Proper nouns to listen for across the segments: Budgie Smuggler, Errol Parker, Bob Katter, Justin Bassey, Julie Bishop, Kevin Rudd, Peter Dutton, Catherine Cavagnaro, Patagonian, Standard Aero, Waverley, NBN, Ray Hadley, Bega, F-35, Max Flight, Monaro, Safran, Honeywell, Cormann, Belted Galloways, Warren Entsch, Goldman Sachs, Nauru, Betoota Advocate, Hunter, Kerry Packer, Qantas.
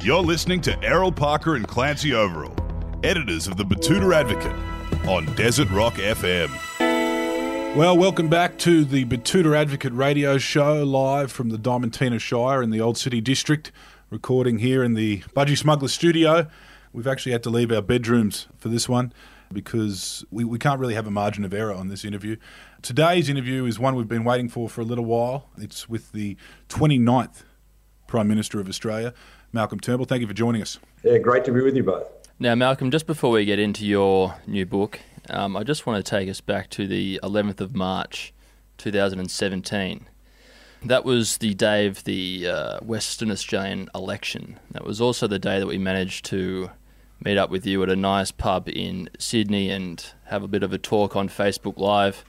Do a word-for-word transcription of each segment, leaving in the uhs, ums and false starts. You're listening to Errol Parker and Clancy Overall, editors of the Betoota Advocate on Desert Rock F M. Well, welcome back to the Betoota Advocate radio show, live from the Diamantina Shire in the Old City District, recording here in the Budgie Smuggler studio. We've actually had to leave our bedrooms for this one, because we, we can't really have a margin of error on this interview. Today's interview is one we've been waiting for for a little while. It's with the twenty-ninth Prime Minister of Australia, Malcolm Turnbull. Thank you for joining us. Yeah, great to be with you both. Now, Malcolm, just before we get into your new book, um, I just want to take us back to the eleventh of March two thousand seventeen. That was the day of the uh, Western Australian election. That was also the day that we managed to meet up with you at a nice pub in Sydney and have a bit of a talk on Facebook Live.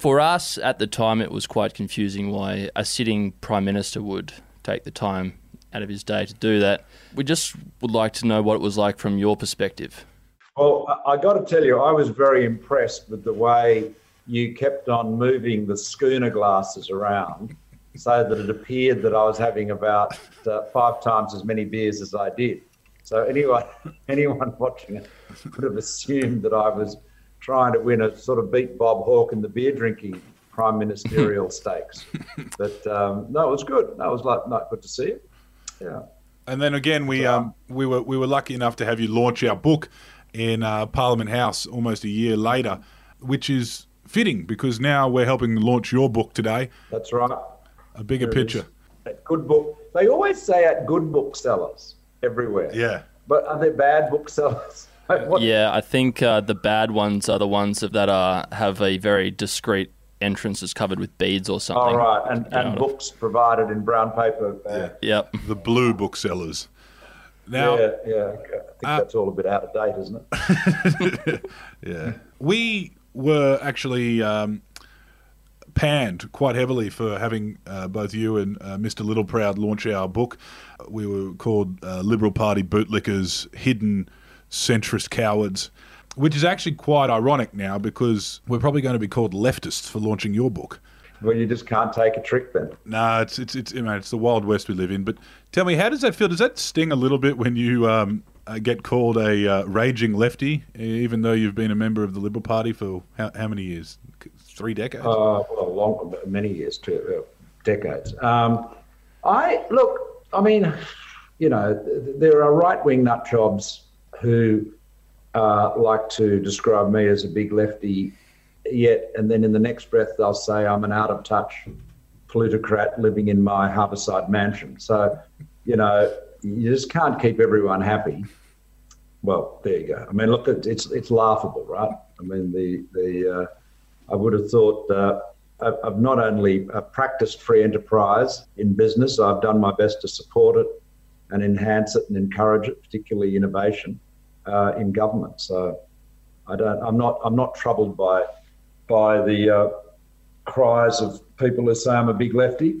For us, at the time, it was quite confusing why a sitting Prime Minister would take the time out of his day to do that. We just would like to know what it was like from your perspective. Well, I got to tell you, I was very impressed with the way you kept on moving the schooner glasses around so that it appeared that I was having about uh, five times as many beers as I did. So anyway, anyone watching it could have assumed that I was trying to win a sort of beat Bob Hawke in the beer drinking prime ministerial stakes. But um, no, it was good. No, it was like, no, good to see you. Yeah. And then again, we so, um, we were we were lucky enough to have you launch our book in uh, Parliament House almost a year later, which is fitting because now we're helping launch your book today. That's right. A bigger there picture. Good book. They always say at good booksellers everywhere. Yeah. But are there bad booksellers? What? Yeah, I think uh, the bad ones are the ones that are have a very discreet entrance that's covered with beads or something. All right, and, and books of. provided in brown paper. Uh, yeah. Yep. The blue booksellers. Now, yeah, yeah. Okay. I think uh, that's all a bit out of date, isn't it? Yeah. We were actually um, panned quite heavily for having uh, both you and uh, Mister Littleproud launch our book. We were called uh, Liberal Party bootlickers, hidden centrist cowards, which is actually quite ironic now because we're probably going to be called leftists for launching your book. Well, you just can't take a trick then. No, it's it's it's, you know, it's the Wild West we live in. But tell me, how does that feel? Does that sting a little bit when you um, get called a uh, raging lefty, even though you've been a member of the Liberal Party for how, how many years? Three decades? Oh, uh, well, long, many years, two uh, decades. Um, I look. I mean, you know, there are right-wing nutjobs who uh, like to describe me as a big lefty, yet, and then in the next breath, they'll say I'm an out-of-touch plutocrat living in my harborside mansion. So, you know, you just can't keep everyone happy. Well, there you go. I mean, look, it's it's laughable, right? I mean, the the uh, I would have thought. Uh, I've not only practiced free enterprise in business, I've done my best to support it and enhance it and encourage it, particularly innovation uh, in government. So I don't, I'm not, I'm not troubled by by the uh, cries of people who say I'm a big lefty.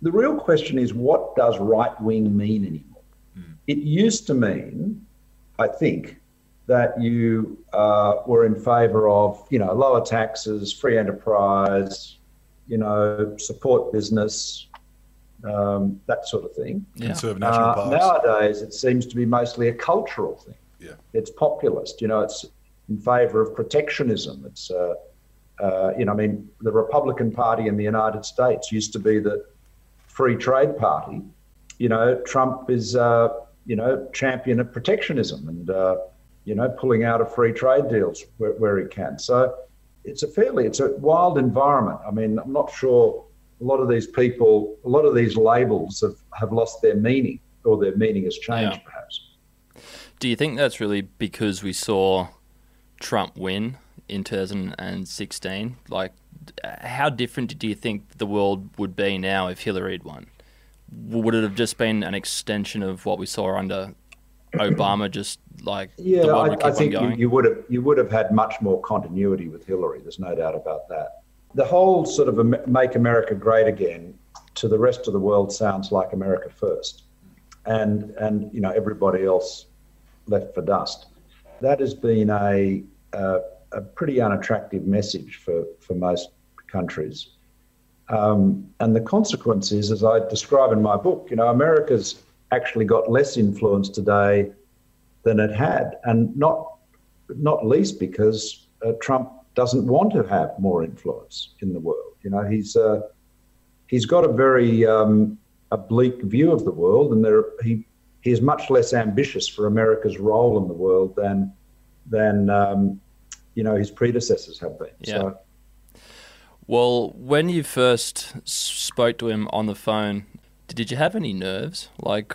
The real question is, what does right wing mean anymore? Mm. It used to mean, I think, that you uh, were in favour of, you know, lower taxes, free enterprise, you know, support business, um, that sort of thing. Yeah. Conserve national parks. Uh, nowadays, it seems to be mostly a cultural thing. Yeah. It's populist. You know, it's in favour of protectionism. It's, uh, uh, you know, I mean, the Republican Party in the United States used to be the free trade party. You know, Trump is, uh, you know, champion of protectionism and, uh, you know, pulling out of free trade deals where, where he can. So it's a fairly, it's a wild environment. I mean, I'm not sure a lot of these people, a lot of these labels have, have lost their meaning, or their meaning has changed, yeah. Perhaps. Do you think that's really because we saw Trump win in two thousand sixteen? Like, how different do you think the world would be now if Hillary had won? Would it have just been an extension of what we saw under Obama, just like yeah, the one I, I think you, you would have you would have had much more continuity with Hillary. There's no doubt about that. The whole sort of "Make America Great Again" to the rest of the world sounds like America First, and and you know everybody else left for dust. That has been a a, a pretty unattractive message for for most countries, Um, and the consequence is, as I describe in my book, you know, America's actually got less influence today than it had, and not not least because uh, Trump doesn't want to have more influence in the world. You know, he's uh, he's got a very um, oblique view of the world, and there he he is much less ambitious for America's role in the world than than um, you know, his predecessors have been. Yeah. So, well, when you first spoke to him on the phone, did you have any nerves? Like,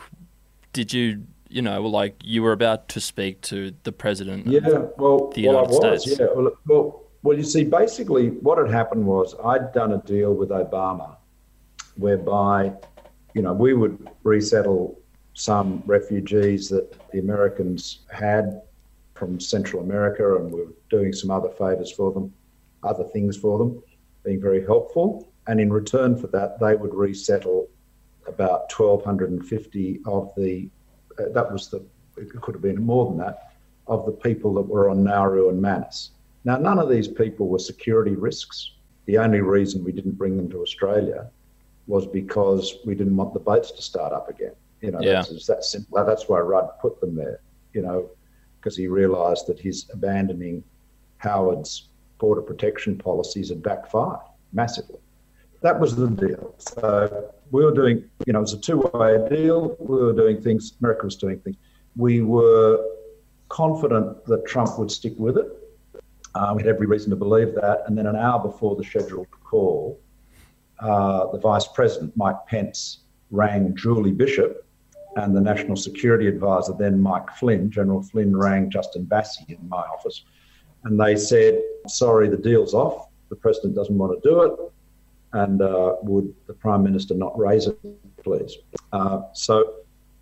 did you, you know, like you were about to speak to the president yeah, of well, the United well, I was, States? Yeah, well, well, well, you see, basically what had happened was I'd done a deal with Obama whereby, you know, we would resettle some refugees that the Americans had from Central America, and we were doing some other favours for them, other things for them, being very helpful, and in return for that they would resettle about twelve fifty of the uh, that was the it could have been more than that of the people that were on Nauru and Manus. Now, none of these people were security risks. The only reason we didn't bring them to Australia was because we didn't want the boats to start up again, you know. Yeah. That's that simple. That's why Rudd put them there, you know, because he realized that his abandoning Howard's border protection policies had backfired massively. That was the deal. So we were doing, you know, it was a two-way deal. We were doing things, America was doing things. We were confident that Trump would stick with it. Uh, we had every reason to believe that. And then an hour before the scheduled call, uh, the Vice President, Mike Pence, rang Julie Bishop, and the National Security Advisor, then Mike Flynn, General Flynn, rang Justin Bassey in my office. And they said, sorry, the deal's off. The president doesn't want to do it. And uh, would the prime minister not raise it, please? Uh, so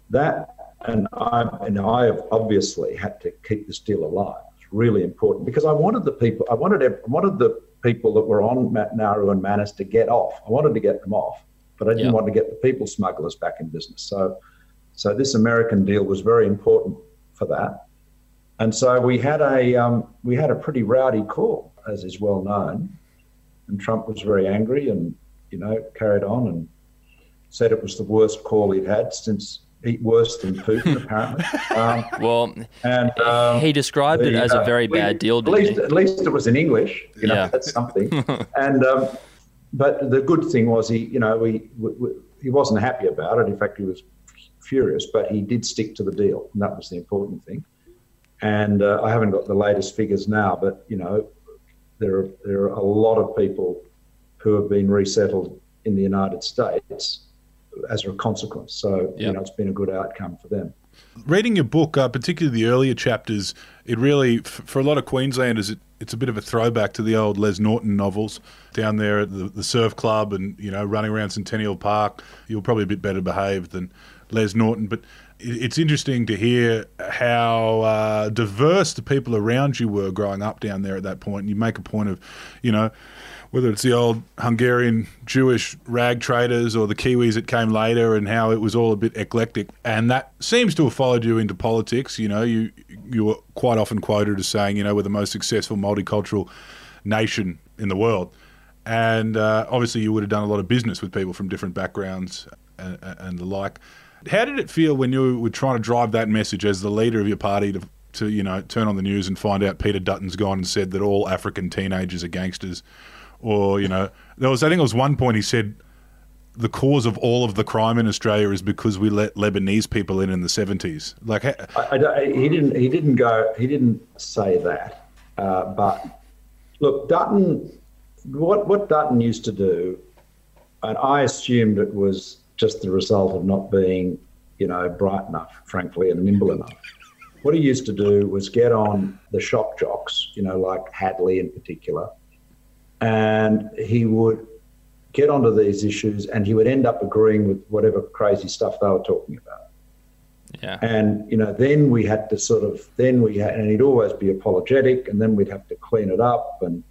that, and I and I have obviously had to keep this deal alive. It's really important because I wanted the people, I wanted I wanted the people that were on Nauru and Manus to get off. I wanted to get them off, but I didn't yeah. want to get the people smugglers back in business. So, so this American deal was very important for that. And so we had a um, we had a pretty rowdy call, as is well known, and Trump was very angry and, you know, carried on and said it was the worst call he'd had since eat worse than Putin, apparently. Um, well, and um, he described the, it as uh, a very bad deal. Didn't at least, he? At least it was in English. You know, yeah. That's something. And um, but the good thing was he, you know, he he wasn't happy about it. In fact, he was furious. But he did stick to the deal, and that was the important thing. And uh, I haven't got the latest figures now, but, you know, there are, there are a lot of people who have been resettled in the United States as a consequence. So, yeah. you know, it's been a good outcome for them. Reading your book, uh, particularly the earlier chapters, it really, f- for a lot of Queenslanders, it, it's a bit of a throwback to the old Les Norton novels down there at the, the surf club and, you know, running around Centennial Park. You're probably a bit better behaved than Les Norton, but it's interesting to hear how uh, diverse the people around you were growing up down there at that point. And you make a point of, you know, whether it's the old Hungarian Jewish rag traders or the Kiwis that came later, and how it was all a bit eclectic. And that seems to have followed you into politics. You know, you you were quite often quoted as saying, you know, we're the most successful multicultural nation in the world. And uh, obviously you would have done a lot of business with people from different backgrounds and, and the like. How did it feel when you were trying to drive that message as the leader of your party to, to you know, turn on the news and find out Peter Dutton's gone and said that all African teenagers are gangsters? Or, you know, there was, I think it was one point he said the cause of all of the crime in Australia is because we let Lebanese people in in the seventies. Like, I, I, he didn't he didn't go he didn't say that. Uh, but look, Dutton, what what Dutton used to do, and I assumed it was just the result of not being, you know, bright enough, frankly, and nimble enough. What he used to do was get on the shock jocks, you know, like Hadley in particular, and he would get onto these issues and he would end up agreeing with whatever crazy stuff they were talking about. Yeah. And, you know, then we had to sort of, then we had, and he'd always be apologetic, and then we'd have to clean it up, and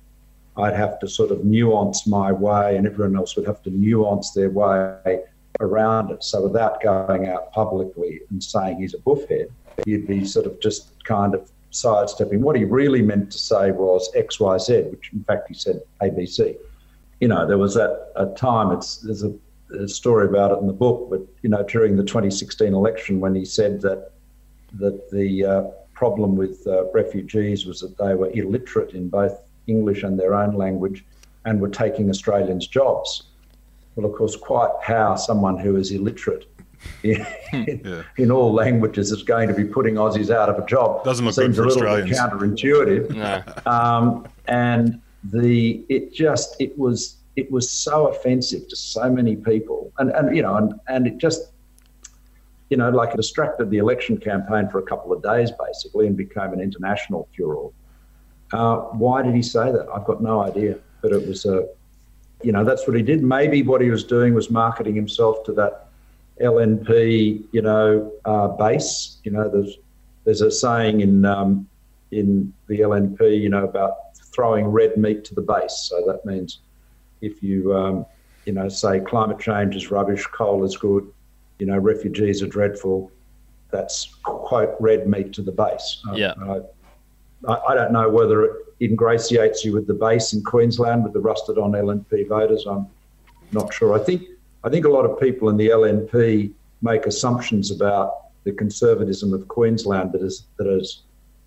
I'd have to sort of nuance my way, and everyone else would have to nuance their way around it. So without going out publicly and saying he's a buffhead, you'd be sort of just kind of sidestepping. What he really meant to say was X Y Z, which in fact he said A B C. you know, there was that a time, it's there's a, a story about it in the book, but, you know, during the twenty sixteen election when he said that that the uh, problem with uh, refugees was that they were illiterate in both English and their own language and were taking Australians' jobs. Well, of course, quite how someone who is illiterate in, yeah. in all languages is going to be putting Aussies out of a job doesn't look seems good for a little Australians. Counterintuitive. No. Um, and the it just it was it was so offensive to so many people, and and you know and and it just you know like it distracted the election campaign for a couple of days basically and became an international furor. Uh, why did he say that? I've got no idea, but it was a. You know, that's what he did. Maybe what he was doing was marketing himself to that L N P, you know, uh, base. You know, there's there's a saying in um, in the L N P, you know, about throwing red meat to the base. So that means if you, um, you know, say climate change is rubbish, coal is good, you know, refugees are dreadful, that's, quote, red meat to the base. Yeah. I, I, I don't know whether it ingratiates you with the base in Queensland, with the rusted-on L N P voters. I'm not sure. I think I think a lot of people in the L N P make assumptions about the conservatism of Queensland that is that is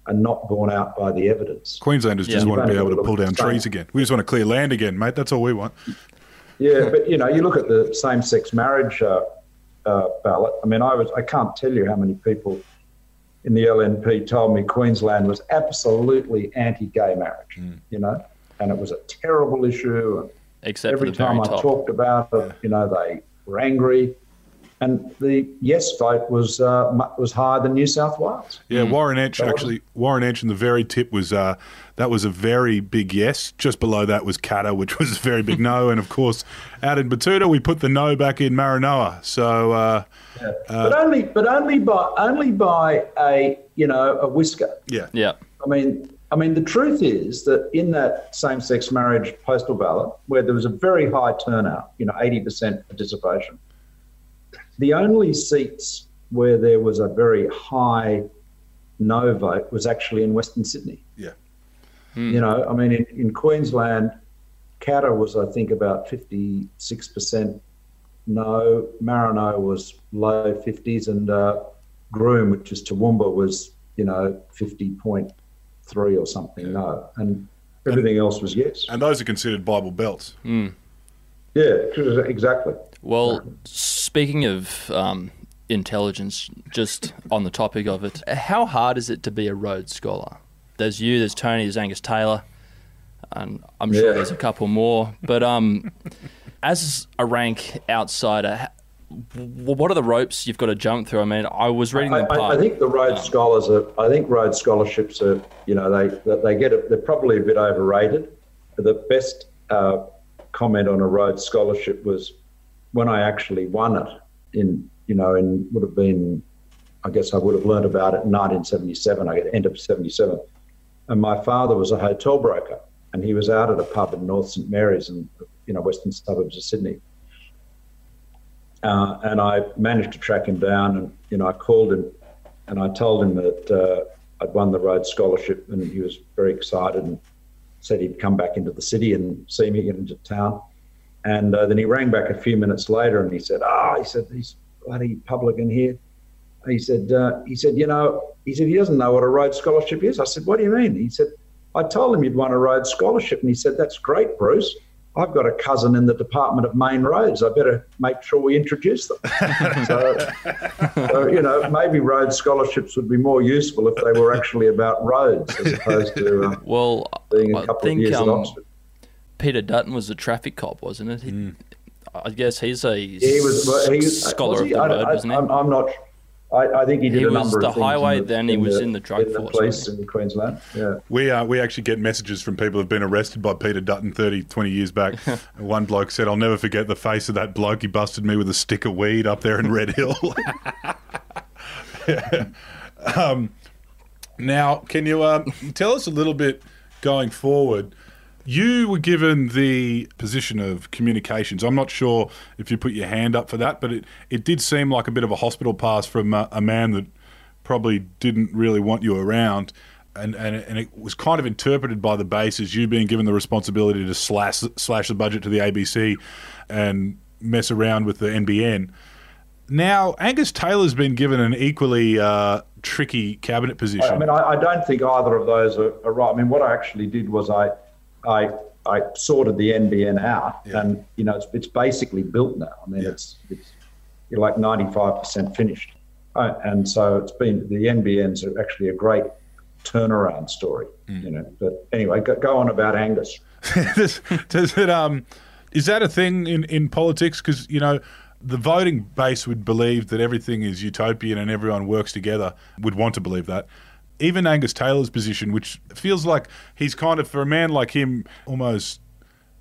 are not borne out by the evidence. Queenslanders yeah. just want to be able to pull down trees again. We just want to clear land again, mate. That's all we want. Yeah, but you know, you look at the same-sex marriage uh, uh, ballot. I mean, I was I can't tell you how many people in the L N P told me Queensland was absolutely anti-gay marriage, mm. you know, and it was a terrible issue. And Except every time I top. talked about it, yeah. you know, they were angry. And the yes vote was uh, was higher than New South Wales. Yeah, mm. Warren Entsch, actually, Warren Entsch in the very tip was, uh, that was a very big yes. Just below that was Catter, which was a very big no. And, of course, out in Betoota, we put the no back in Maranoa. So, uh, yeah. uh, but only but only by only by a, you know, a whisker. Yeah. Yeah. I mean, I mean, the truth is that in that same-sex marriage postal ballot, where there was a very high turnout, you know, eighty percent participation, the only seats where there was a very high no vote was actually in Western Sydney. Yeah. Mm. You know, I mean, in, in Queensland, Catter was, I think, about fifty-six percent no. Maranoa was low fifties, and uh, Groom, which is Toowoomba, was, you know, fifty point three or something yeah. no. And everything and, else was yes. And those are considered Bible belts. Mm. Yeah, exactly. Well, speaking of um, intelligence, just on the topic of it, how hard is it to be a Rhodes Scholar? There's you, there's Tony, there's Angus Taylor, and I'm sure yeah. there's a couple more. But um, as a rank outsider, what are the ropes you've got to jump through? I mean, I was reading the part. I, I think the Rhodes um, Scholars are. I think Rhodes Scholarships are. You know, they they get. A, they're probably a bit overrated. The best Uh, comment on a Rhodes Scholarship was when I actually won it in, you know, and would have been, I guess I would have learned about it in nineteen seventy-seven, I end up seventy-seven. And my father was a hotel broker and he was out at a pub in North St Mary's in, you know, western suburbs of Sydney. Uh, and I managed to track him down and, you know, I called him and I told him that uh, I'd won the Rhodes Scholarship and he was very excited and said he'd come back into the city and see me get into town. And uh, then he rang back a few minutes later and he said, ah, oh, he said, he's bloody publican here. He said, uh, he said, you know, he said, he doesn't know what a Rhodes Scholarship is. I said, what do you mean? He said, I told him you'd won a Rhodes Scholarship. And he said, that's great, Bruce. I've got a cousin in the Department of Main Roads. I better make sure we introduce them. so, so, you know, maybe Rhodes Scholarships would be more useful if they were actually about roads as opposed to um, well, being a couple I think, of years um, in Oxford. Peter Dutton was a traffic cop, wasn't it? He, mm. I guess he's a he was, well, he, scholar was he? of the road, I, wasn't he? I'm, I'm not I, I think he did he a number of things. He was the highway, the, then he was the, in the drug in the force. Police in Queensland, yeah. We, uh, we actually get messages from people who have been arrested by Peter Dutton thirty, twenty years back. One bloke said, I'll never forget the face of that bloke. He busted me with a stick of weed up there in Red Hill. yeah. um, now, can you um, tell us a little bit going forward? You were given the position of communications. I'm not sure if you put your hand up for that, but it, it did seem like a bit of a hospital pass from a, a man that probably didn't really want you around. and, and and it was kind of interpreted by the base as you being given the responsibility to slash slash the budget to the A B C and mess around with the N B N. Now, Angus Taylor's been given an equally uh, tricky cabinet position. I mean, I, I don't think either of those are, are right. I mean, what I actually did was I I, I sorted the N B N out, yeah. and, you know, it's, it's basically built now. I mean, yeah. it's, it's you're like ninety-five percent finished. Uh, and so it's been, the N B N's are actually a great turnaround story, mm. you know. But anyway, go, go on about Angus. does, does it, um, is that a thing in, in politics? Because, you know, the voting base would believe that everything is utopian and everyone works together, would want to believe that. Even Angus Taylor's position, which feels like he's kind of, for a man like him, almost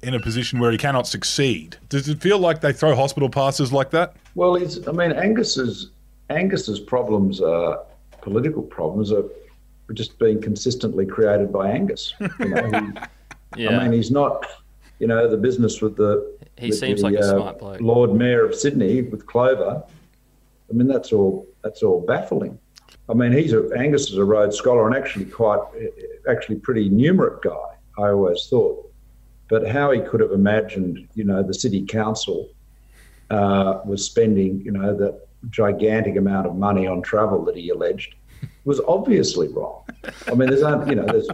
in a position where he cannot succeed. Does it feel like they throw hospital passes like that? Well, it's, I mean, Angus's Angus's problems are political problems are just being consistently created by Angus. You know, he, yeah. I mean, he's not, you know, the business with the he the, seems the, like a uh, smart bloke. Lord Mayor of Sydney with Clover. I mean, that's all that's all baffling. I mean, he's a, Angus is a Rhodes Scholar and actually quite, actually pretty numerate guy, I always thought. But how he could have imagined, you know, the city council uh, was spending, you know, that gigantic amount of money on travel that he alleged was obviously wrong. I mean, there's, you know, there's,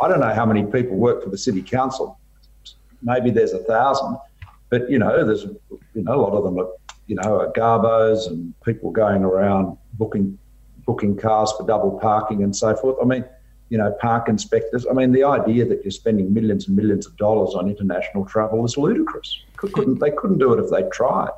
I don't know how many people work for the city council. Maybe there's a thousand, but, you know, there's, you know, a lot of them are, you know, are garbos and people going around booking booking cars for double parking and so forth. I mean, you know, park inspectors. I mean, the idea that you're spending millions and millions of dollars on international travel is ludicrous. Couldn't, they couldn't do it if they tried.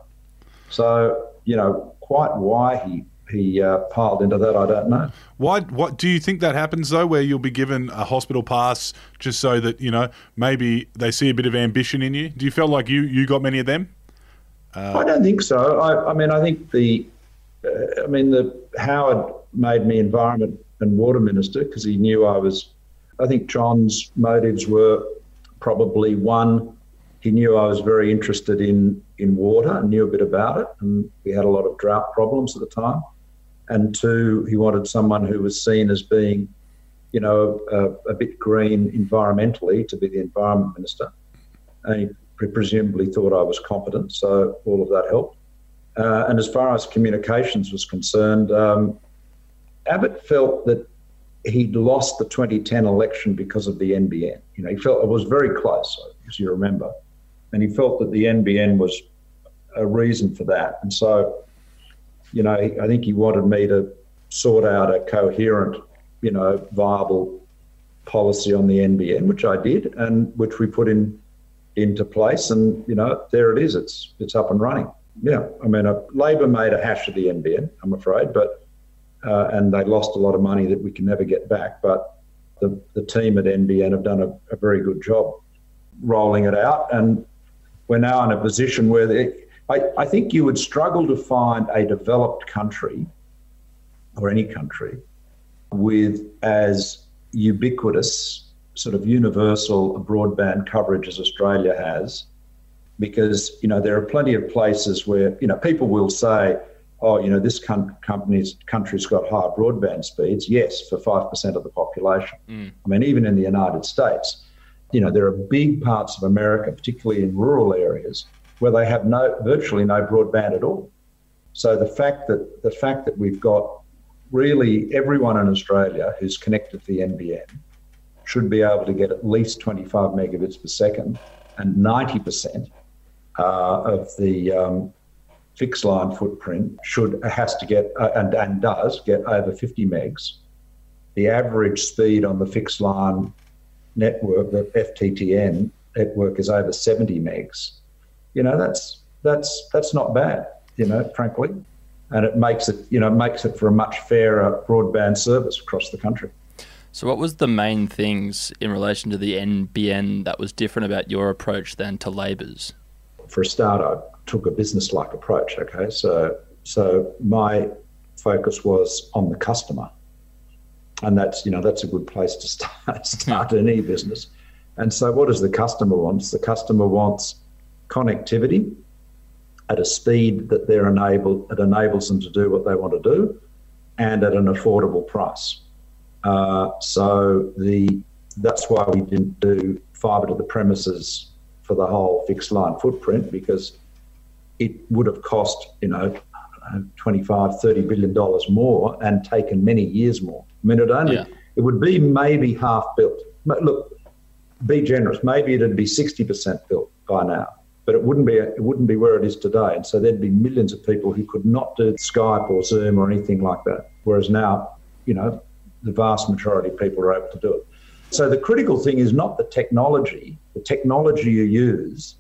So, you know, quite why he he uh, piled into that, I don't know. Why? What do you think that happens though? Where you'll be given a hospital pass just so that, you know, maybe they see a bit of ambition in you. Do you feel like you you got many of them? Uh, I don't think so. I, I mean, I think the. Uh, I mean, the Howard made me environment and water minister because he knew I was. I think John's motives were probably one. He knew I was very interested in, in water and knew a bit about it, and we had a lot of drought problems at the time. And two, he wanted someone who was seen as being, you know, a, a bit green environmentally to be the environment minister. And he presumably thought I was competent, so all of that helped. Uh, and as far as communications was concerned, um, Abbott felt that he'd lost the twenty ten election because of the N B N. You know, he felt it was very close, as you remember, and he felt that the N B N was a reason for that. And so, you know, I think he wanted me to sort out a coherent, you know, viable policy on the N B N, which I did, and which we put in into place. And, you know, there it is. It's it's up and running. Yeah, I mean, uh, Labor made a hash of the N B N, I'm afraid, but uh, and they lost a lot of money that we can never get back. But the, the team at N B N have done a, a very good job rolling it out, and we're now in a position where they, I, I think you would struggle to find a developed country or any country with as ubiquitous sort of universal broadband coverage as Australia has. Because, you know, there are plenty of places where, you know, people will say, oh, you know, this com- company's, country's got high broadband speeds. Yes, for five percent of the population. Mm. I mean, even in the United States, you know, there are big parts of America, particularly in rural areas, where they have no, virtually no broadband at all. So the fact that the fact that we've got really everyone in Australia who's connected to the N B N should be able to get at least twenty-five megabits per second, and ninety percent. Uh, of the um, fixed line footprint should has to get uh, and, and does get over fifty megs. The average speed on the fixed line network, the F T T N network, is over seventy megs. You know, that's that's that's not bad, you know, frankly, and it makes it you know makes it for a much fairer broadband service across the country. So what was the main things in relation to the N B N that was different about your approach than to Labor's? For a start, I took a business-like approach, okay? So so my focus was on the customer. And that's, you know, that's a good place to start, start any business. And so what does the customer want? The customer wants connectivity at a speed that they're enabled, that enables them to do what they want to do and at an affordable price. Uh, so the that's why we didn't do fibre to the premises for the whole fixed line footprint, because it would have cost, you know, twenty-five, thirty billion dollars more and taken many years more. I mean, it only yeah. it would be maybe half built. But look, be generous. Maybe it'd be sixty percent built by now, but it wouldn't be it wouldn't be where it is today. And so there'd be millions of people who could not do Skype or Zoom or anything like that. Whereas now, you know, the vast majority of people are able to do it. So the critical thing is not the technology. The technology you use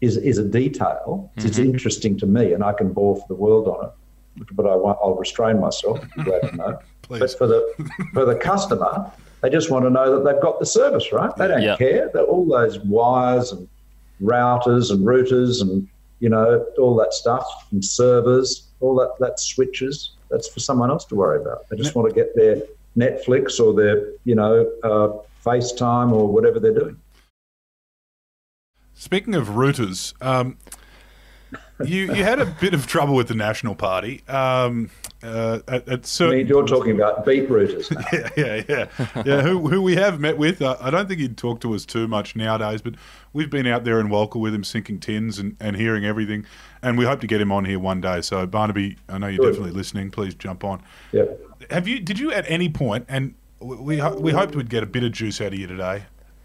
is is a detail. Mm-hmm. It's interesting to me, and I can bore for the world on it, but I won't, I'll restrain myself. I'm glad to know. But for the for the customer, they just want to know that they've got the service, right? They don't yep. care. They're all those wires and routers and routers and, you know, all that stuff and servers, all that, that switches. That's for someone else to worry about. They just want to get their Netflix or their, you know, uh, FaceTime or whatever they're doing. Speaking of routers, um, you you had a bit of trouble with the National Party. Um, uh, at, at certain... I mean, you're talking about beat routers now. yeah, yeah, yeah. yeah who, who we have met with. Uh, I don't think he'd talk to us too much nowadays, but we've been out there in Walker with him sinking tins and, and hearing everything, and we hope to get him on here one day. So, Barnaby, I know you're Good. definitely listening. Please jump on. Yeah. Have you? Did you at any point, and we, we hoped we'd get a bit of juice out of you today,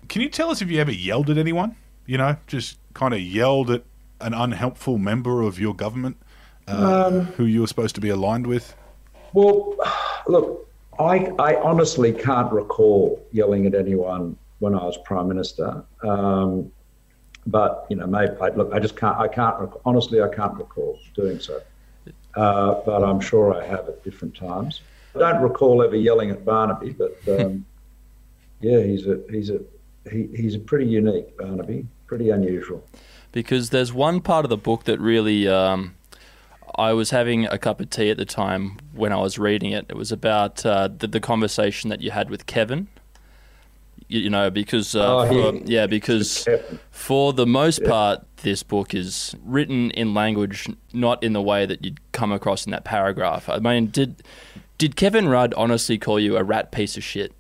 can you tell us if you ever yelled at anyone? You know, just kind of yelled at an unhelpful member of your government uh, um, who you were supposed to be aligned with? Well, look, I, I honestly can't recall yelling at anyone when I was Prime Minister. Um, but, you know, maybe, I, look, I just can't, I can't, rec- honestly, I can't recall doing so. Uh, but I'm sure I have at different times. I don't recall ever yelling at Barnaby, but um, yeah, he's a, he's a, He, he's a pretty unique Barnaby, pretty unusual. Because there's one part of the book that really, um, I was having a cup of tea at the time when I was reading it. It was about uh, the, the conversation that you had with Kevin. You, you know, because uh, oh, for, he, yeah, because for the most yeah. part, this book is written in language not in the way that you'd come across in that paragraph. I mean, did did Kevin Rudd honestly call you a rat piece of shit?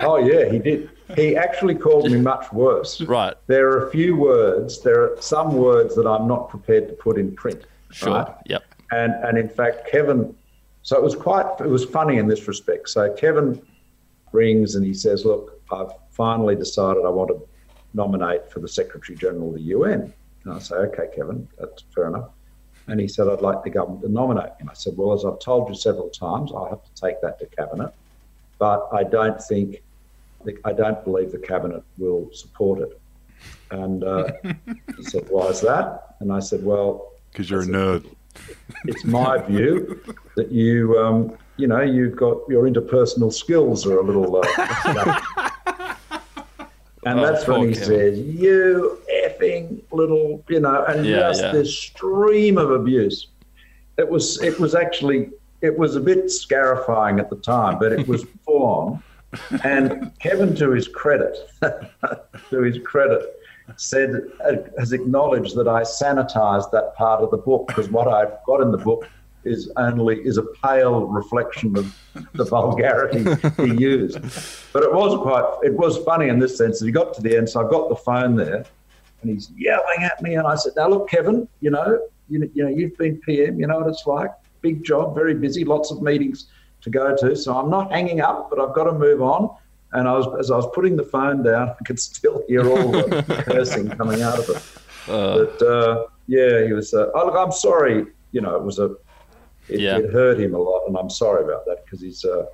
Oh yeah, he did. He actually called me much worse. Right. There are a few words. There are some words that I'm not prepared to put in print. Sure. Right? Yep. And and in fact, Kevin. So it was quite. It was funny in this respect. So Kevin rings and he says, "Look, I've finally decided I want to nominate for the Secretary General of the U N." And I say, "Okay, Kevin, that's fair enough." And he said, "I'd like the government to nominate me." And I said, "Well, as I've told you several times, I'll have to take that to cabinet. But I don't think, I don't believe the cabinet will support it." And uh, he said, "Why is that?" And I said, "Well, because you're a nerd. It's my view that you, um, you know, you've got your interpersonal skills are a little." Uh, and oh, that's when he him. said, "You effing little, you know," and yeah, just yeah. this stream of abuse. It was, it was actually. It was a bit scarifying at the time, but it was full on. And Kevin, to his credit, to his credit, said uh, has acknowledged that I sanitised that part of the book, because what I've got in the book is only is a pale reflection of the vulgarity he used. But it was quite it was funny in this sense that he got to the end. So I got the phone there, and he's yelling at me, and I said, "Now look, Kevin, you know, you, you know, you've been P M, you know what it's like. Big job, very busy, lots of meetings to go to. So I'm not hanging up, but I've got to move on." And I was, as I was putting the phone down, I could still hear all the cursing coming out of it. Uh, but uh, yeah, he was. Uh, oh, look, I'm sorry. You know, it was a. It, yeah. it hurt him a lot, and I'm sorry about that, because he's. Uh,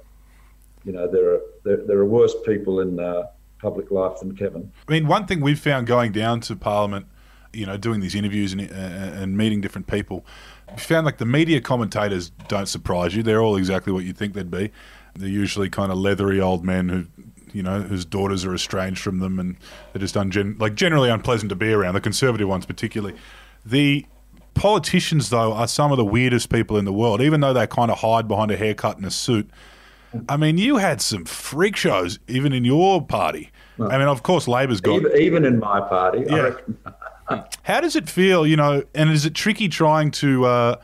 you know, there are there, there are worse people in uh, public life than Kevin. I mean, one thing we've found going down to Parliament, you know, doing these interviews and uh, and meeting different people, you found like the media commentators don't surprise you. They're all exactly what you think they'd be. They're usually kind of leathery old men who, you know, whose daughters are estranged from them, and they're just ungen- like generally unpleasant to be around, the conservative ones particularly. The politicians, though, are some of the weirdest people in the world, even though they kind of hide behind a haircut and a suit. I mean, you had some freak shows even in your party. Well, I mean, of course, Labor's got... Even, even in my party, yeah. I reckon... How does it feel, you know, and is it tricky trying to uh,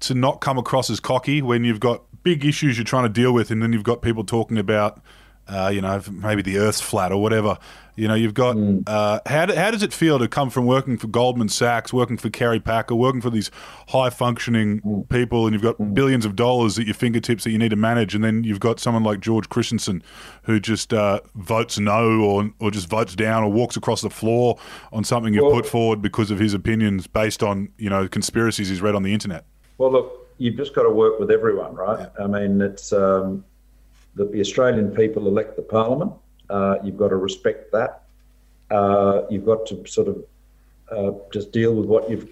to not come across as cocky when you've got big issues you're trying to deal with, and then you've got people talking about, uh, you know, maybe the Earth's flat or whatever. You know, you've got mm. – uh, how, how does it feel to come from working for Goldman Sachs, working for Kerry Packer, working for these high-functioning mm. people, and you've got mm. billions of dollars at your fingertips that you need to manage, and then you've got someone like George Christensen who just uh, votes no or or just votes down or walks across the floor on something you've well, put forward because of his opinions based on, you know, conspiracies he's read on the internet? Well, look, you've just got to work with everyone, right? Yeah. I mean, it's um, the, the Australian people elect the parliament. Uh, you've got to respect that. Uh, you've got to sort of uh, just deal with what you've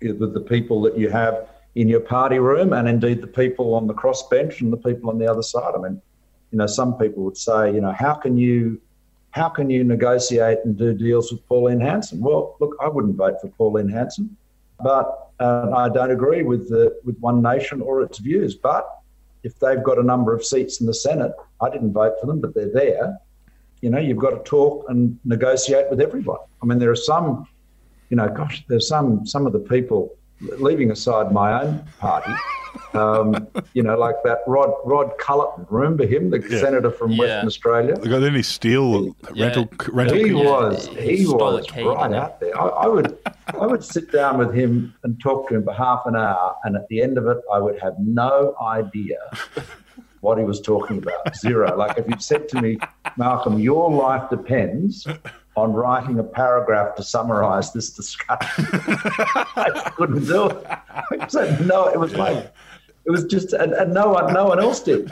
with the people that you have in your party room, and indeed the people on the crossbench and the people on the other side. I mean, you know, some people would say, you know, how can you how can you negotiate and do deals with Pauline Hanson? Well, look, I wouldn't vote for Pauline Hanson, but uh, I don't agree with the with One Nation or its views, but. If they've got a number of seats in the Senate, I didn't vote for them, but they're there. You know, you've got to talk and negotiate with everyone. I mean, there are some, you know, gosh, there's some some of the people, leaving aside my own party, um, you know, like that Rod Rod Culleton. Remember him, the yeah. senator from yeah. Western Australia? They got any steel yeah. rental? rental he yeah. was he was right out out there. I, I would I would sit down with him and talk to him for half an hour, and at the end of it, I would have no idea what he was talking about. Zero. Like if you'd said to me, Malcolm, your life depends on writing a paragraph to summarise this discussion. I couldn't do it. I said, no, it was like, it was just, and, and no one, no one else did,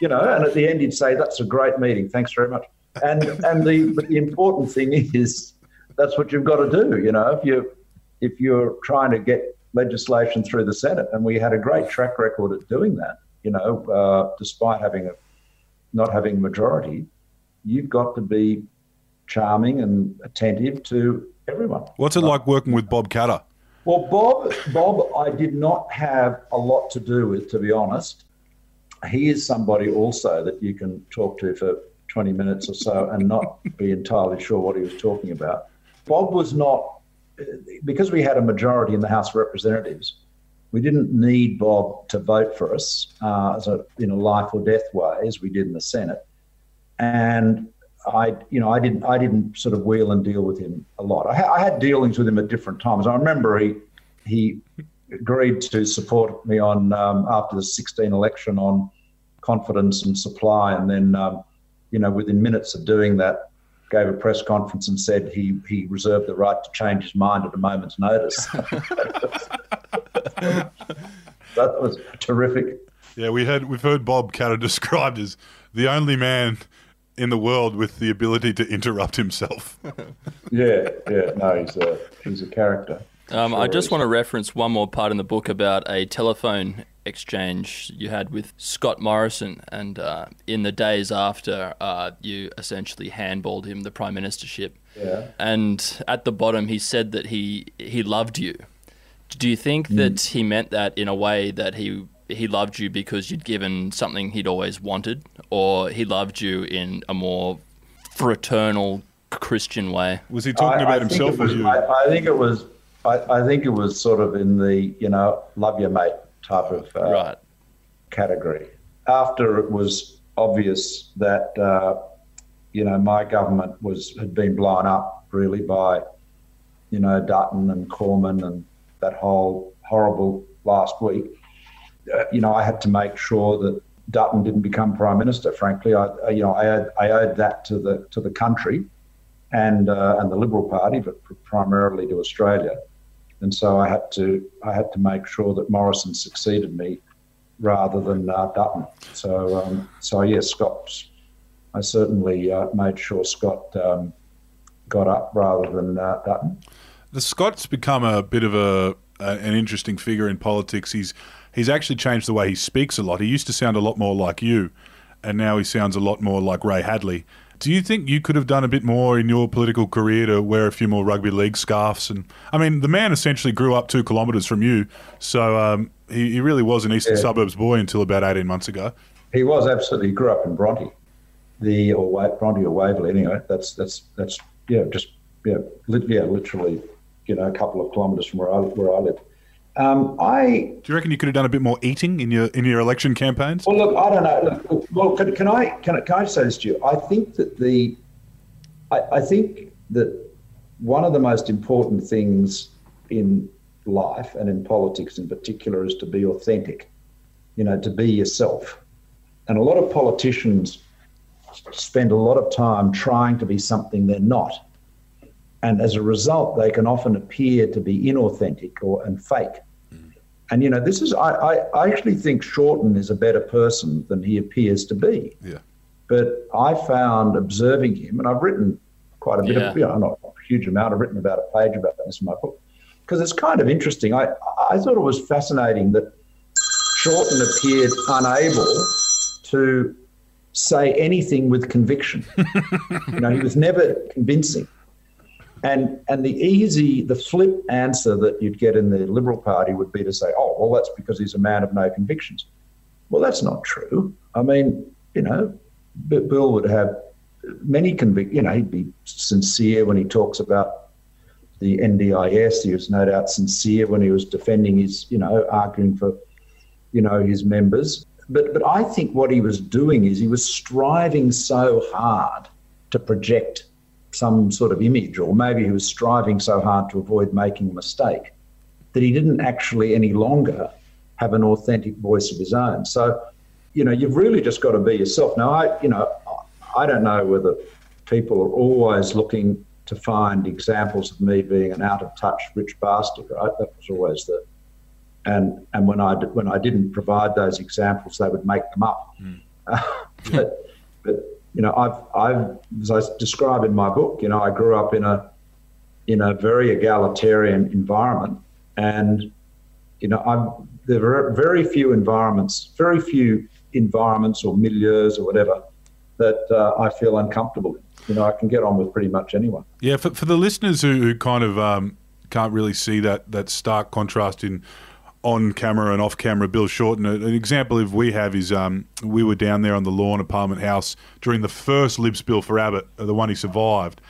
you know. And at the end, he'd say, "That's a great meeting. Thanks very much." And and the but the important thing is that's what you've got to do, you know. If you if you're trying to get legislation through the Senate, and we had a great track record at doing that, you know, uh, despite having a not having a majority, you've got to be charming and attentive to everyone. What's it like working with Bob Katter? Well, Bob, Bob, I did not have a lot to do with, to be honest. He is somebody also that you can talk to for twenty minutes or so and not be entirely sure what he was talking about. Bob was not, because we had a majority in the House of Representatives, we didn't need Bob to vote for us uh, as a, in a life or death way, as we did in the Senate. And I, you know, I didn't, I didn't sort of wheel and deal with him a lot. I, ha- I had dealings with him at different times. I remember he, he agreed to support me on um, after the sixteen election on confidence and supply, and then, um, you know, within minutes of doing that, gave a press conference and said he he reserved the right to change his mind at a moment's notice. That was terrific. Yeah, we heard we've heard Bob Katter described as the only man in the world with the ability to interrupt himself. yeah, yeah, no, he's a, he's a character. Um, sure I just is. want to reference one more part in the book about a telephone exchange you had with Scott Morrison, and uh, in the days after, uh, you essentially handballed him the prime ministership. Yeah. And at the bottom, he said that he he loved you. Do you think mm. that he meant that in a way that he... he loved you because you'd given something he'd always wanted, or he loved you in a more fraternal Christian way? Was he talking I, about I himself was, or you? I, I think it was. I, I think it was sort of in the, you know, love your mate type of uh, right. category. After it was obvious that uh, you know, my government was had been blown up really by, you know, Dutton and Cormann and that whole horrible last week. You know, I had to make sure that Dutton didn't become prime minister. Frankly, I, you know, I owed, I owed that to the to the country, and uh, and the Liberal Party, but primarily to Australia. And so I had to I had to make sure that Morrison succeeded me, rather than uh, Dutton. So um, so yes, yeah, Scott. I certainly uh, made sure Scott um, got up rather than uh, Dutton. The Scott's become a bit of a, a an interesting figure in politics. He's He's actually changed the way he speaks a lot. He used to sound a lot more like you, and now he sounds a lot more like Ray Hadley. Do you think you could have done a bit more in your political career to wear a few more rugby league scarves? And I mean, the man essentially grew up two kilometres from you, so um, he, he really was an eastern yeah. suburbs boy until about eighteen months ago. He was absolutely. He grew up in Bronte, the or Bronte or Waverley. Anyway, that's that's that's yeah, just yeah, li- yeah, literally, you know, a couple of kilometres from where I where I live. Um, I do you reckon you could have done a bit more eating in your in your election campaigns? Well, look, I don't know. Look, well, can, can I can I, can I just say this to you? I think that the I, I think that one of the most important things in life and in politics in particular is to be authentic. You know, to be yourself. And a lot of politicians spend a lot of time trying to be something they're not. And as a result, they can often appear to be inauthentic or and fake. Mm. And, you know, this is, I, I, I actually think Shorten is a better person than he appears to be. Yeah. But I found observing him, and I've written quite a bit yeah. of, you know, not a huge amount, I've written about a page about this in my book, because it's kind of interesting. I, I thought it was fascinating that Shorten appeared unable to say anything with conviction. You know, he was never convincing. And and the easy, the flip answer that you'd get in the Liberal Party would be to say, oh, well, that's because he's a man of no convictions. Well, that's not true. I mean, you know, Bill would have many convictions. You know, he'd be sincere when he talks about the N D I S. He was no doubt sincere when he was defending his, you know, arguing for, you know, his members. But but I think what he was doing is he was striving so hard to project some sort of image, or maybe he was striving so hard to avoid making a mistake that he didn't actually any longer have an authentic voice of his own. So, you know, you've really just got to be yourself. Now, I, you know, I don't know whether people are always looking to find examples of me being an out-of-touch rich bastard, right? That was always the, and and when I when I didn't provide those examples, they would make them up. Mm. Uh, but but. You know, I've, I've, as I describe in my book, you know, I grew up in a, in a very egalitarian environment, and, you know, I'm, there are very few environments, very few environments or milieus or whatever that uh, I feel uncomfortable in. You know, I can get on with pretty much anyone. Yeah, for, for the listeners who, who kind of um, can't really see that that stark contrast in on-camera and off-camera Bill Shorten. An example if we have is um, we were down there on the lawn at Parliament House during the first Libs bill for Abbott, the one he survived,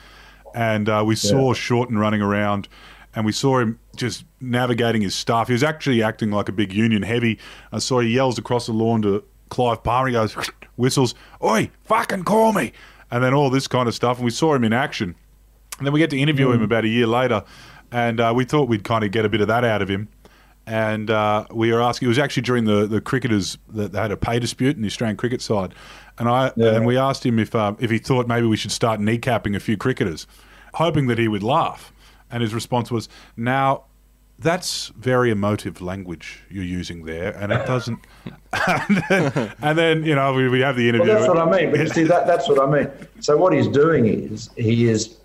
and uh, we yeah. saw Shorten running around and we saw him just navigating his stuff. He was actually acting like a big union heavy. I saw he yells across the lawn to Clive Palmer. He goes, whistles, "Oi, fucking call me!" And then all this kind of stuff, and we saw him in action. And then we get to interview mm. him about a year later, and uh, we thought we'd kind of get a bit of that out of him. And uh, we were asking, it was actually during the, the cricketers that they had a pay dispute in the Australian cricket side. And I yeah. and we asked him if um, if he thought maybe we should start kneecapping a few cricketers, hoping that he would laugh. And his response was, now, that's very emotive language you're using there, and it doesn't... and, then, and then, you know, we, we have the interview. Well, that's what I mean. But you see, that, that's what I mean. So what he's doing is he is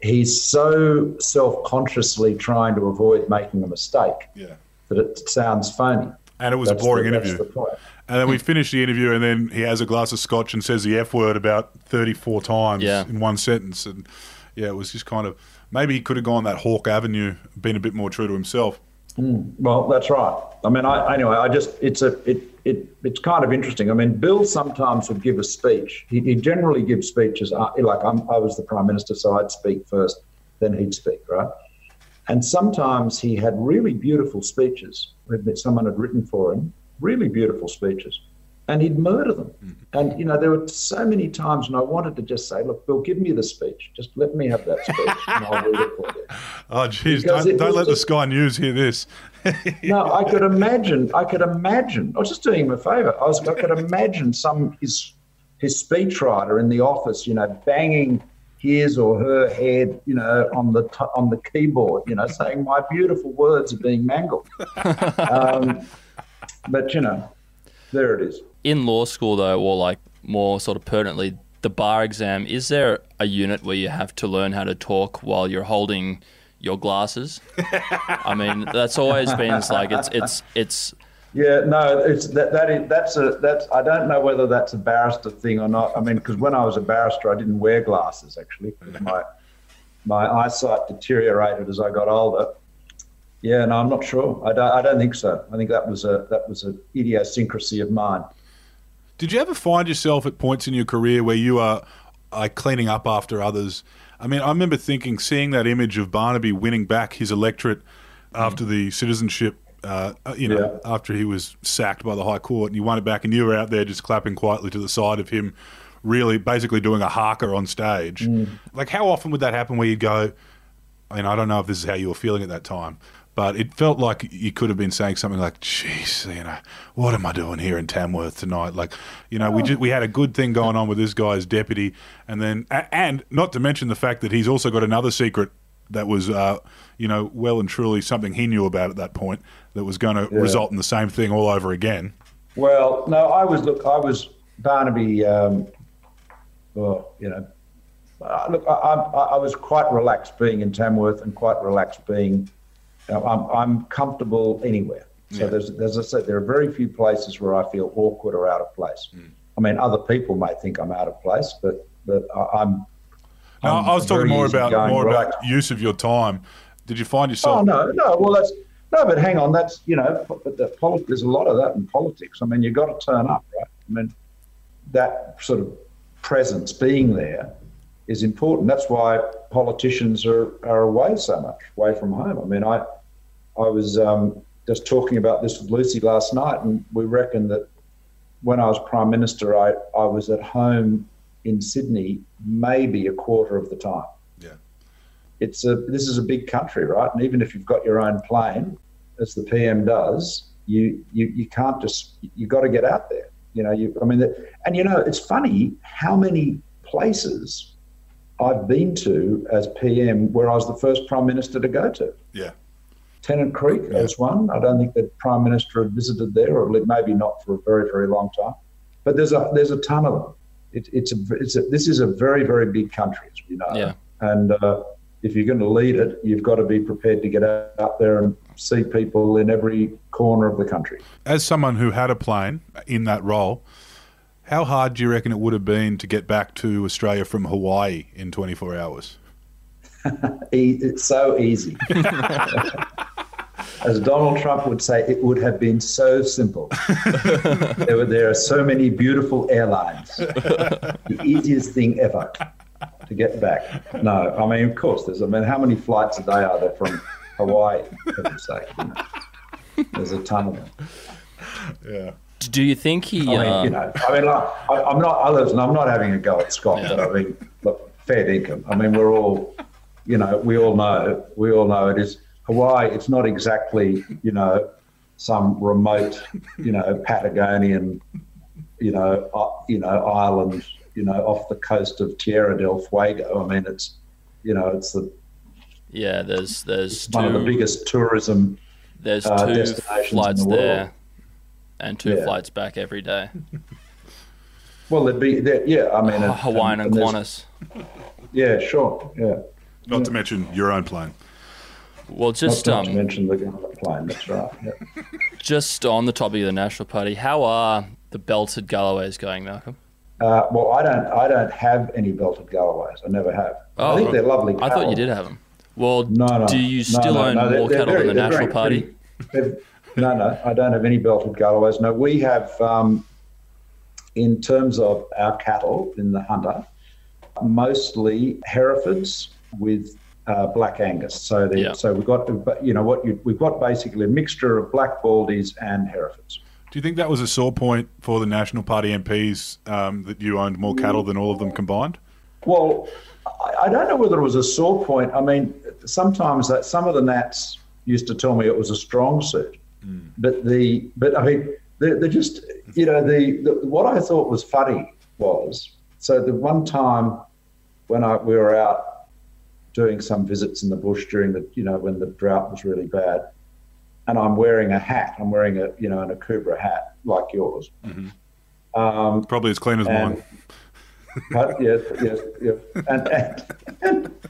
he's so self-consciously trying to avoid making a mistake. Yeah. That it sounds phony. And it was that's a boring the, interview. The and then we finish the interview, and then he has a glass of scotch and says the F word about thirty-four times yeah. in one sentence. And yeah, it was just kind of, maybe he could have gone that Hawke Avenue, been a bit more true to himself. Mm, well, that's right. I mean, I, anyway, I just, it's a, it, it, it's kind of interesting. I mean, Bill sometimes would give a speech. He, he generally gives speeches, like I'm, I was the Prime Minister, so I'd speak first, then he'd speak, right? And sometimes he had really beautiful speeches. Someone had written for him, really beautiful speeches, and he'd murder them. Mm-hmm. And, you know, there were so many times when I wanted to just say, look, Bill, give me the speech. Just let me have that speech and I'll read it for you. Oh, geez, because don't, don't let just, the Sky News hear this. No, I could imagine, I could imagine, I was just doing him a favour, I was, I could imagine some, his, his speechwriter in the office, you know, banging his or her head, you know, on the t- on the keyboard, you know, saying my beautiful words are being mangled. Um, but, you know, there it is. In law school, though, or like more sort of pertinently, the bar exam, is there a unit where you have to learn how to talk while you're holding your glasses? I mean, that's always been like it's it's it's. Yeah, no, it's that that is that's a that's I don't know whether that's a barrister thing or not. I mean, because when I was a barrister, I didn't wear glasses actually, because my my eyesight deteriorated as I got older. Yeah, no, I'm not sure. I don't, I don't think so. I think that was a that was an idiosyncrasy of mine. Did you ever find yourself at points in your career where you are uh, cleaning up after others? I mean, I remember thinking, seeing that image of Barnaby winning back his electorate after the citizenship uh, you know, yeah. after he was sacked by the High Court, and you won it back, and you were out there just clapping quietly to the side of him, really basically doing a haka on stage. Mm. Like, how often would that happen where you'd go, I mean, I don't know if this is how you were feeling at that time, but it felt like you could have been saying something like, "Jeez, you know, what am I doing here in Tamworth tonight?" Like, you know, oh. we just, we had a good thing going on with this guy's deputy, and then, and not to mention the fact that he's also got another secret that was, uh, you know, well and truly something he knew about at that point that was going to yeah. result in the same thing all over again. Well, no, I was look, I was Barnaby. Um, well, you know, uh, look, I, I, I was quite relaxed being in Tamworth, and quite relaxed being. I'm, I'm comfortable anywhere. So yeah. there's, as I said, there are very few places where I feel awkward or out of place. Mm. I mean, other people might think I'm out of place, but but I, I'm. No, I'm I was talking more about more right. about use of your time. Did you find yourself? Oh no, no. Well, that's no. But hang on, that's you know, but the politics. There's a lot of that in politics. I mean, you've got to turn up, right? I mean, that sort of presence, being there, is important. That's why politicians are, are away so much, away from home. I mean, I. I was um, just talking about this with Lucy last night, and we reckon that when I was Prime Minister, I, I was at home in Sydney maybe a quarter of the time. Yeah, it's a this is a big country, right? And even if you've got your own plane, as the P M does, you you, you can't just you got to get out there. You know, you I mean, the, and you know, it's funny how many places I've been to as P M where I was the first Prime Minister to go to. Yeah. Tennant Creek yeah. is one. I don't think the Prime Minister had visited there, or maybe not for a very, very long time. But there's a there's a ton of them. It, it's a, it's a, this is a very, very big country, as we know. Yeah. And uh, if you're going to lead it, you've got to be prepared to get out there and see people in every corner of the country. As someone who had a plane in that role, how hard do you reckon it would have been to get back to Australia from Hawaii in twenty-four hours? It's so easy. As Donald Trump would say, it would have been so simple. there, were, there are so many beautiful airlines. The easiest thing ever to get back. No, I mean, of course, there's, I mean, how many flights a day are there from Hawaii, for heaven's sake? You know? There's a ton of them. Yeah. Do you think he... I mean, uh... you know, I mean, like, I, I'm not, I live, and I'm not having a go at Scott, yeah. but I mean, look, fair dinkum. I mean, we're all, you know, we all know, we all know it is... Hawaii, it's not exactly, you know, some remote, you know, Patagonian, you know, uh, you know, island, you know, off the coast of Tierra del Fuego. I mean, it's, you know, it's the yeah, there's there's one two, of the biggest tourism there's uh, two destinations flights in the there, world. And two yeah. flights back every day. Well, there'd be there, yeah. I mean, oh, and, Hawaiian and, and Qantas. Yeah, sure. Yeah. Not yeah. to mention your own plane. Well, just um, mention the plane. That's right. Yeah. Just on the topic of the National Party, how are the Belted Galloways going, Malcolm? Uh, well, I don't, I don't have any Belted Galloways. I never have. Oh, I think they're lovely cattle. I thought you did have them. Well, no, no, do you still no, no, own no, they're, more they're cattle very, than the National Party? Pretty, no, no, I don't have any Belted Galloways. No, we have, um, in terms of our cattle in the Hunter, mostly Herefords with. Uh, black Angus, so yeah. so we've got, you know, what you, we've got basically a mixture of black baldies and Herefords. Do you think that was a sore point for the National Party M Ps um, that you owned more cattle than all of them combined? Well, I, I don't know whether it was a sore point. I mean, sometimes that some of the Nats used to tell me it was a strong suit, mm. but the but I mean they're, they're just, you know, the, the what I thought was funny was, so the one time when I we were out. Doing some visits in the bush during the, you know, when the drought was really bad, and I'm wearing a hat. I'm wearing a, you know, an Akubra hat like yours. Mm-hmm. um, Probably as clean as and, mine. But yes, yes, yes. And, and, and,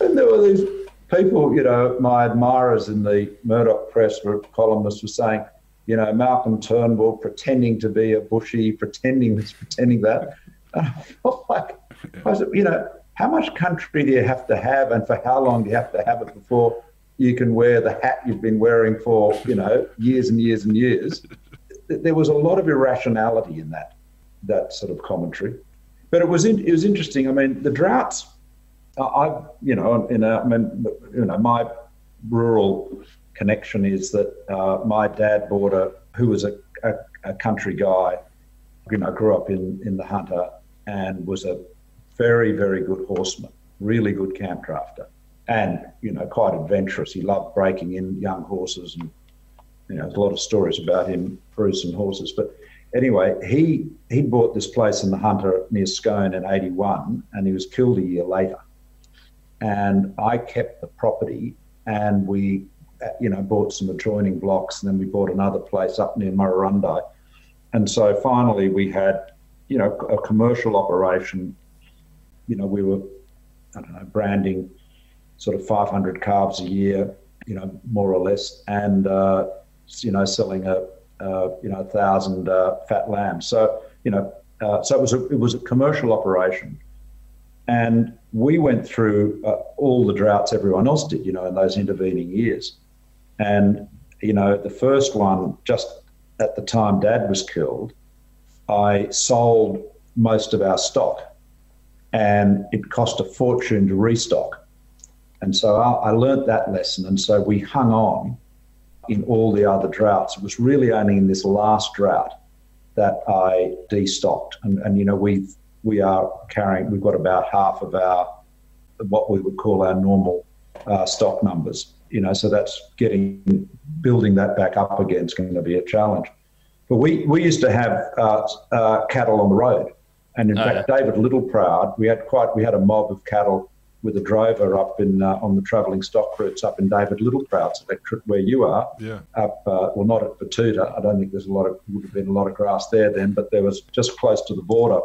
and there were these people, you know, my admirers in the Murdoch press were columnists were saying, you know, Malcolm Turnbull pretending to be a bushy, pretending this, pretending that. And I felt like, I said, you know, how much country do you have to have, and for how long do you have to have it before you can wear the hat you've been wearing for, you know, years and years and years? There was a lot of irrationality in that that sort of commentary, but it was in, it was interesting. I mean, the droughts. I, you know, in a, I mean, you know, my rural connection is that uh, my dad bought a, who was a, a, a country guy, you know, grew up in, in the Hunter and was a very, very good horseman, really good camp drafter and, you know, quite adventurous. He loved breaking in young horses and, you know, there's a lot of stories about him through some horses. But anyway, he, he bought this place in the Hunter near Scone in eighty-one and he was killed a year later. And I kept the property and we, you know, bought some adjoining blocks and then we bought another place up near Murrurundi. And so finally we had, you know, a commercial operation. You know, we were, I don't know, branding sort of five hundred calves a year, you know, more or less, and, uh, you know, selling a, uh, you know, a thousand uh, fat lambs. So, you know, uh, so it was a, it was a commercial operation. And we went through uh, all the droughts everyone else did, you know, in those intervening years. And, you know, the first one, just at the time Dad was killed, I sold most of our stock and it cost a fortune to restock. And so I, I learned that lesson. And so we hung on in all the other droughts. It was really only in this last drought that I destocked. And, and you know, we've, we are carrying, we've got about half of our, what we would call our normal uh, stock numbers, you know, so that's getting, building that back up again is going to be a challenge. But we, we used to have uh, uh, cattle on the road. And in oh, fact, yeah. David Littleproud, we had quite, we had a mob of cattle with a drover up in, uh, on the travelling stock routes up in David Littleproud's electorate where you are, yeah. up, uh, well, not at Betoota. I don't think there's a lot of, would have been a lot of grass there then, but there was just close to the border.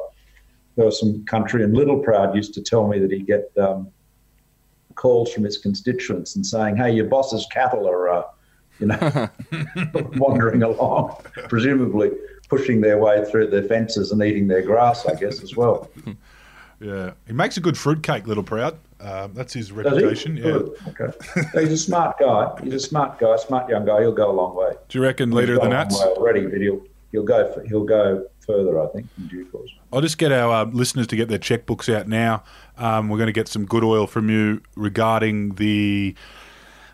There was some country, and Littleproud used to tell me that he'd get um, calls from his constituents and saying, hey, your boss's cattle are, uh, you know, wandering along, presumably pushing their way through their fences and eating their grass, I guess, as well. Yeah. He makes a good fruitcake, Littleproud. Um, that's his reputation. Does he? Yeah. Good. Okay. He's a smart guy. He's a smart guy, smart young guy. He'll go a long way. Do you reckon leader of the Nats? Already, but he'll, he'll go for, he'll go further, I think, in due course. I'll just get our uh, listeners to get their checkbooks out now. Um, we're going to get some good oil from you regarding the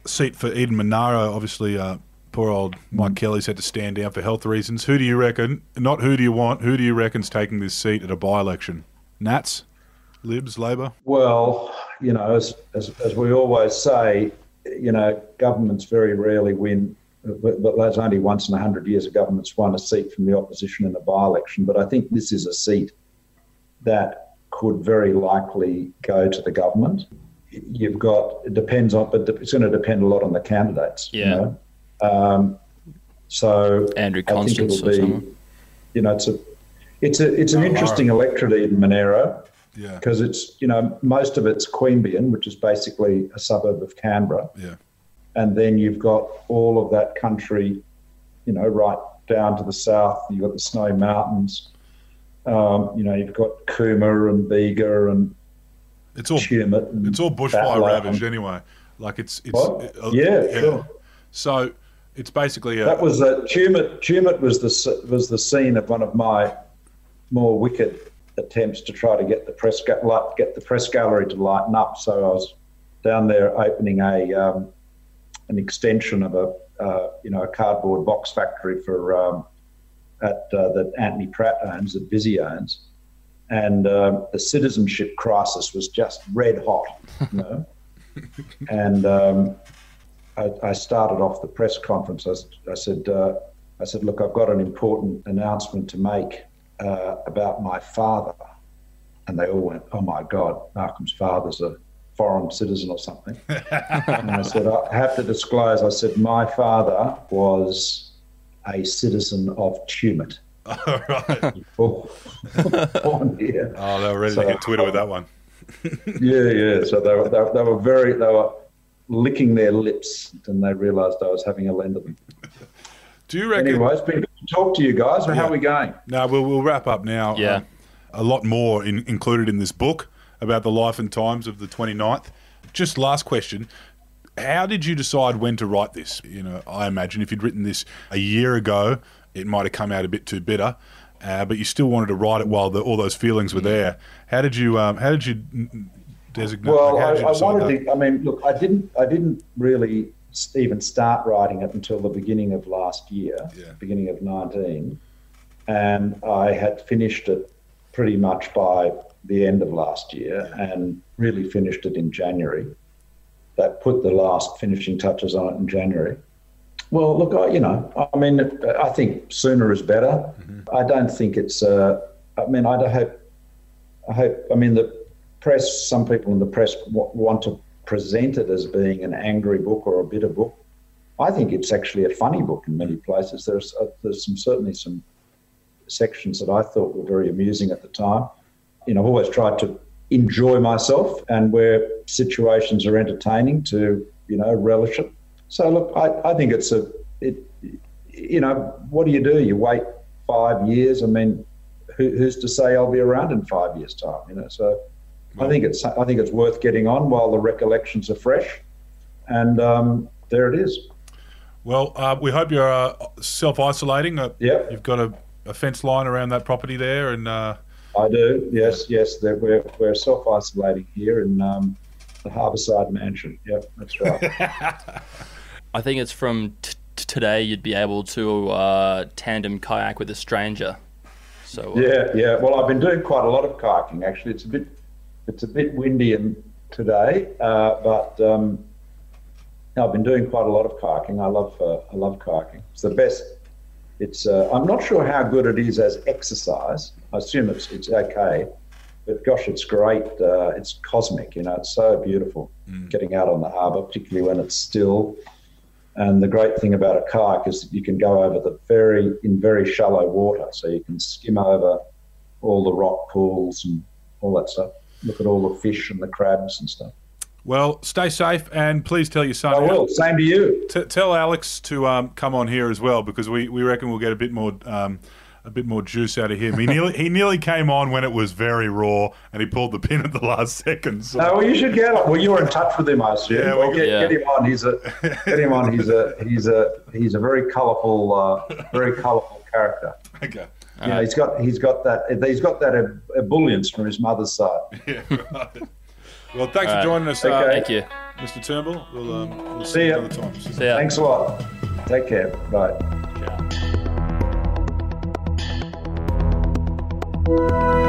seat for Eden Monaro. Obviously, uh, poor old Mike Kelly's had to stand down for health reasons. Who do you reckon, not who do you want, who do you reckon's taking this seat at a by-election? Nats? Libs? Labor? Well, you know, as, as, as we always say, you know, governments very rarely win. But that's only once in a hundred years a government's won a seat from the opposition in a by-election. But I think this is a seat that could very likely go to the government. You've got, it depends on, but it's going to depend a lot on the candidates. Yeah. You know? um, so Andrew Constance I think it'll be, you know, it's a, it's a, it's an oh, interesting right. electorate in Monaro. Yeah. Because it's, you know, most of it's Queanbeyan, which is basically a suburb of Canberra. Yeah. And then you've got all of that country, you know, right down to the south. You've got the Snowy Mountains. Um, you know, you've got Cooma and Bega and it's all Tumut and it's all bushfire ravaged anyway. Like it's it's it, uh, yeah, yeah, sure. So it's basically a, that was a Tumut. Tumut was the was the scene of one of my more wicked attempts to try to get the press get the press gallery to lighten up. So I was down there opening a. Um, an extension of a, uh, you know, a cardboard box factory for, um, at, uh, that Anthony Pratt owns, that Vizzy owns. And um, the citizenship crisis was just red hot, you know. And um, I, I started off the press conference. I, I said, uh, I said, look, I've got an important announcement to make uh, about my father. And they all went, oh my God, Malcolm's father's a foreign citizen or something. And I said, I have to disclose, I said, my father was a citizen of Tumut. All right. Oh, oh, yeah. Oh, they were ready so, to hit Twitter with that one. Yeah, yeah. So they were, they, they were very, they were licking their lips and they realised I was having a lend of them. Do you reckon? Anyway, it's been good to talk to you guys. Yeah. How are we going? No, we'll, we'll wrap up now. Yeah. Um, a lot more in, included in this book about the life and times of the twenty-ninth. Just last question. How did you decide when to write this? You know, I imagine if you'd written this a year ago, it might have come out a bit too bitter, uh, but you still wanted to write it while the, all those feelings were there. How did you um, how did you designate? Well, like, I, I wanted to. I mean, look, I didn't. I didn't really even start writing it until the beginning of last year, yeah. beginning of nineteen, and I had finished it pretty much by the end of last year, yeah. and really finished it in January. That put the last finishing touches on it in January. Well, look, I, you know, I mean, I think sooner is better. Mm-hmm. I don't think it's. Uh, I mean, I hope. I hope. I mean, the press. Some people in the press w- want to present it as being an angry book or a bitter book. I think it's actually a funny book in many places. There's uh, there's some certainly some sections that I thought were very amusing at the time. You know, I've always tried to enjoy myself, and where situations are entertaining, to, you know, relish it. So look, I, I think it's a, it, you know, what do you do? You wait five years. I mean, who, who's to say I'll be around in five years' time? You know, so well, I think it's, I think it's worth getting on while the recollections are fresh, and um, there it is. Well, uh, we hope you're uh, self-isolating. Uh, yeah, you've got a, a fence line around that property there, and. Uh... I do, yes, yes. We're we're self-isolating here in um, the Harbourside Mansion. Yep, that's right. I think it's from t- today you'd be able to uh, tandem kayak with a stranger. So uh... yeah, yeah. Well, I've been doing quite a lot of kayaking actually. It's a bit it's a bit windy in today, uh, but um, I've been doing quite a lot of kayaking. I love uh, I love kayaking. It's the best. It's, uh, I'm not sure how good it is as exercise. I assume it's it's okay, but gosh, it's great. Uh, it's cosmic, you know. It's so beautiful mm. getting out on the harbour, particularly when it's still. And the great thing about a kayak is that you can go over the very in very shallow water, so you can skim over all the rock pools and all that stuff. Look at all the fish and the crabs and stuff. Well, stay safe, and please tell your son. I will. Same to you. T- tell Alex to um, come on here as well, because we, we reckon we'll get a bit more um, a bit more juice out of him. He nearly he nearly came on when it was very raw, and he pulled the pin at the last second. So. No, well, you should get on. Well, you're in touch with him, I assume. Yeah, well, get, yeah. get him on. He's a get him on. He's a he's a he's a very colourful uh, very colourful character. Okay. Yeah, right. he's got he's got that he's got that ebullience from his mother's side. Yeah. Right. Well, thanks All for joining right. us. Okay. Uh, Thank you. Mister Turnbull, we'll, um, we'll see, see you another time. See ya. Thanks a lot. Take care. Bye. Ciao.